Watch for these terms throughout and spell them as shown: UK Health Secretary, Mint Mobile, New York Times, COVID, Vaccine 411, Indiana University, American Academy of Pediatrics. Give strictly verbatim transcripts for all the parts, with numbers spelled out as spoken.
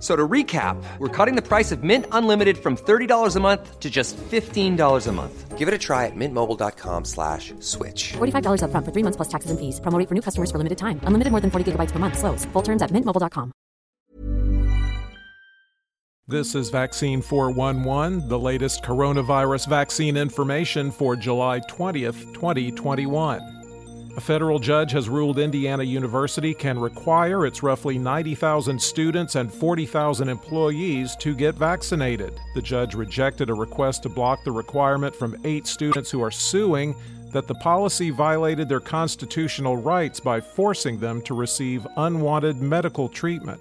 So to recap, we're cutting the price of Mint Unlimited from thirty dollars a month to just fifteen dollars a month. Give it a try at mintmobile.com slash switch. forty-five dollars up front for three months plus taxes and fees. Promo rate for new customers for limited time. Unlimited more than forty gigabytes per month. Slows full terms at mint mobile dot com. This is Vaccine four one one, the latest coronavirus vaccine information for July twentieth, twenty twenty-one. A federal judge has ruled Indiana University can require its roughly ninety thousand students and forty thousand employees to get vaccinated. The judge rejected a request to block the requirement from eight students who are suing that the policy violated their constitutional rights by forcing them to receive unwanted medical treatment.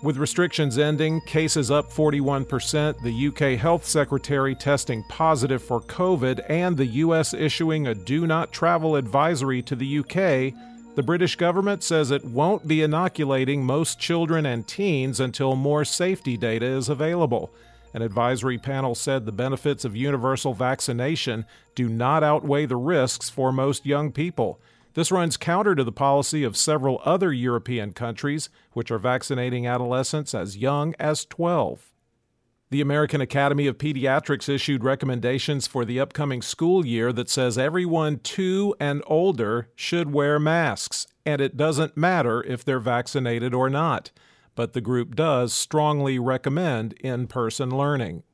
With restrictions ending, cases up forty-one percent, the U K Health Secretary testing positive for COVID, and the U S issuing a do-not-travel advisory to the U K, the British government says it won't be inoculating most children and teens until more safety data is available. An advisory panel said the benefits of universal vaccination do not outweigh the risks for most young people. This runs counter to the policy of several other European countries, which are vaccinating adolescents as young as twelve. The American Academy of Pediatrics issued recommendations for the upcoming school year that says everyone two and older should wear masks, and it doesn't matter if they're vaccinated or not. But the group does strongly recommend in-person learning.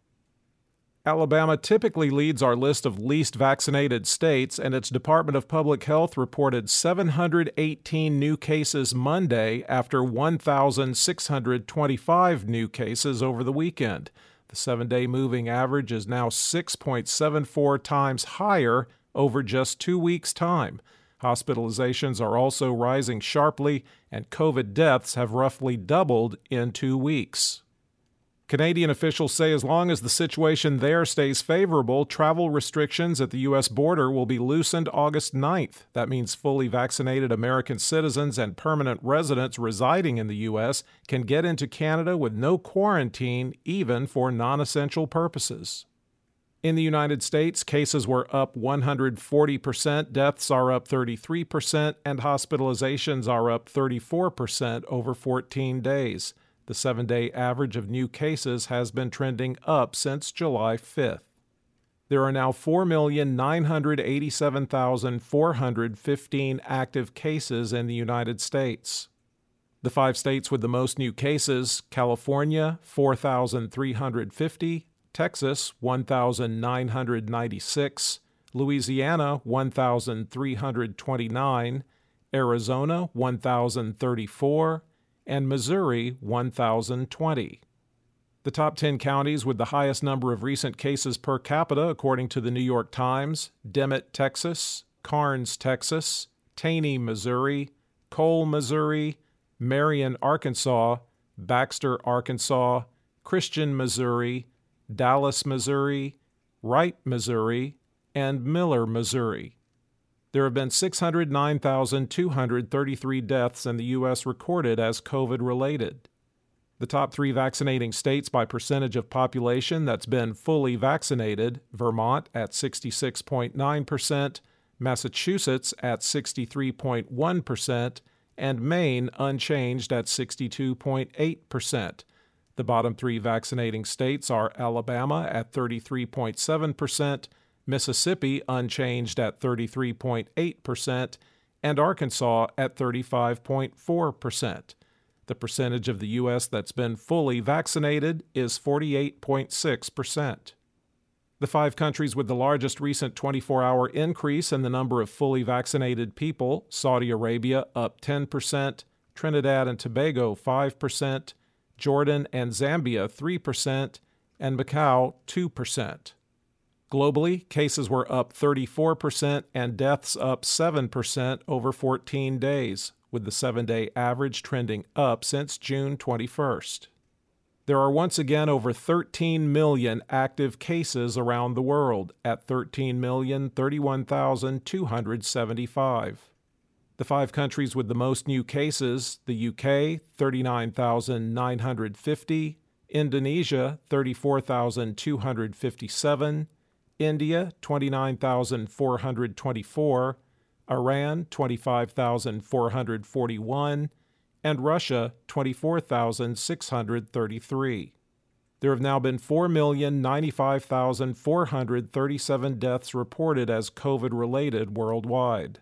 Alabama typically leads our list of least vaccinated states, and its Department of Public Health reported seven hundred eighteen new cases Monday after one thousand six hundred twenty-five new cases over the weekend. The seven-day moving average is now six point seven four times higher over just two weeks' time. Hospitalizations are also rising sharply, and COVID deaths have roughly doubled in two weeks. Canadian officials say as long as the situation there stays favorable, travel restrictions at the U S border will be loosened August ninth. That means fully vaccinated American citizens and permanent residents residing in the U S can get into Canada with no quarantine, even for non-essential purposes. In the United States, cases were up one hundred forty percent, deaths are up thirty-three percent, and hospitalizations are up thirty-four percent over fourteen days. The seven-day average of new cases has been trending up since July fifth. There are now four million nine hundred eighty-seven thousand four hundred fifteen active cases in the United States. The five states with the most new cases, California, four thousand three hundred fifty, Texas, one thousand nine hundred ninety-six, Louisiana, one thousand three hundred twenty-nine, Arizona, one thousand thirty-four, and Missouri, one thousand twenty. The top ten counties with the highest number of recent cases per capita, according to the New York Times: Demet, Texas; Karnes, Texas; Taney, Missouri; Cole, Missouri; Marion, Arkansas; Baxter, Arkansas; Christian, Missouri; Dallas, Missouri; Wright, Missouri; and Miller, Missouri. There have been six hundred nine thousand two hundred thirty-three deaths in the U S recorded as COVID-related. The top three vaccinating states by percentage of population that's been fully vaccinated: Vermont at sixty-six point nine percent, Massachusetts at sixty-three point one percent, and Maine unchanged at sixty-two point eight percent. The bottom three vaccinating states are Alabama at thirty-three point seven percent, Mississippi unchanged at thirty-three point eight percent, and Arkansas at thirty-five point four percent. The percentage of the U S that's been fully vaccinated is forty-eight point six percent. The five countries with the largest recent twenty-four hour increase in the number of fully vaccinated people: Saudi Arabia up ten percent, Trinidad and Tobago five percent, Jordan and Zambia three percent, and Macau two percent. Globally, cases were up thirty-four percent and deaths up seven percent over fourteen days, with the seven-day average trending up since June twenty-first. There are once again over thirteen million active cases around the world, at thirteen million thirty-one thousand two hundred seventy-five. The five countries with the most new cases, the U K, thirty-nine thousand nine hundred fifty, Indonesia, thirty-four thousand two hundred fifty-seven, India, twenty-nine thousand four hundred twenty-four, Iran, twenty-five thousand four hundred forty-one, and Russia, twenty-four thousand six hundred thirty-three. There have now been four million ninety-five thousand four hundred thirty-seven deaths reported as COVID-related worldwide.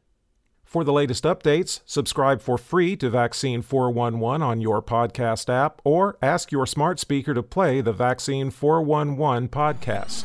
For the latest updates, subscribe for free to Vaccine four one one on your podcast app or ask your smart speaker to play the Vaccine four one one podcast.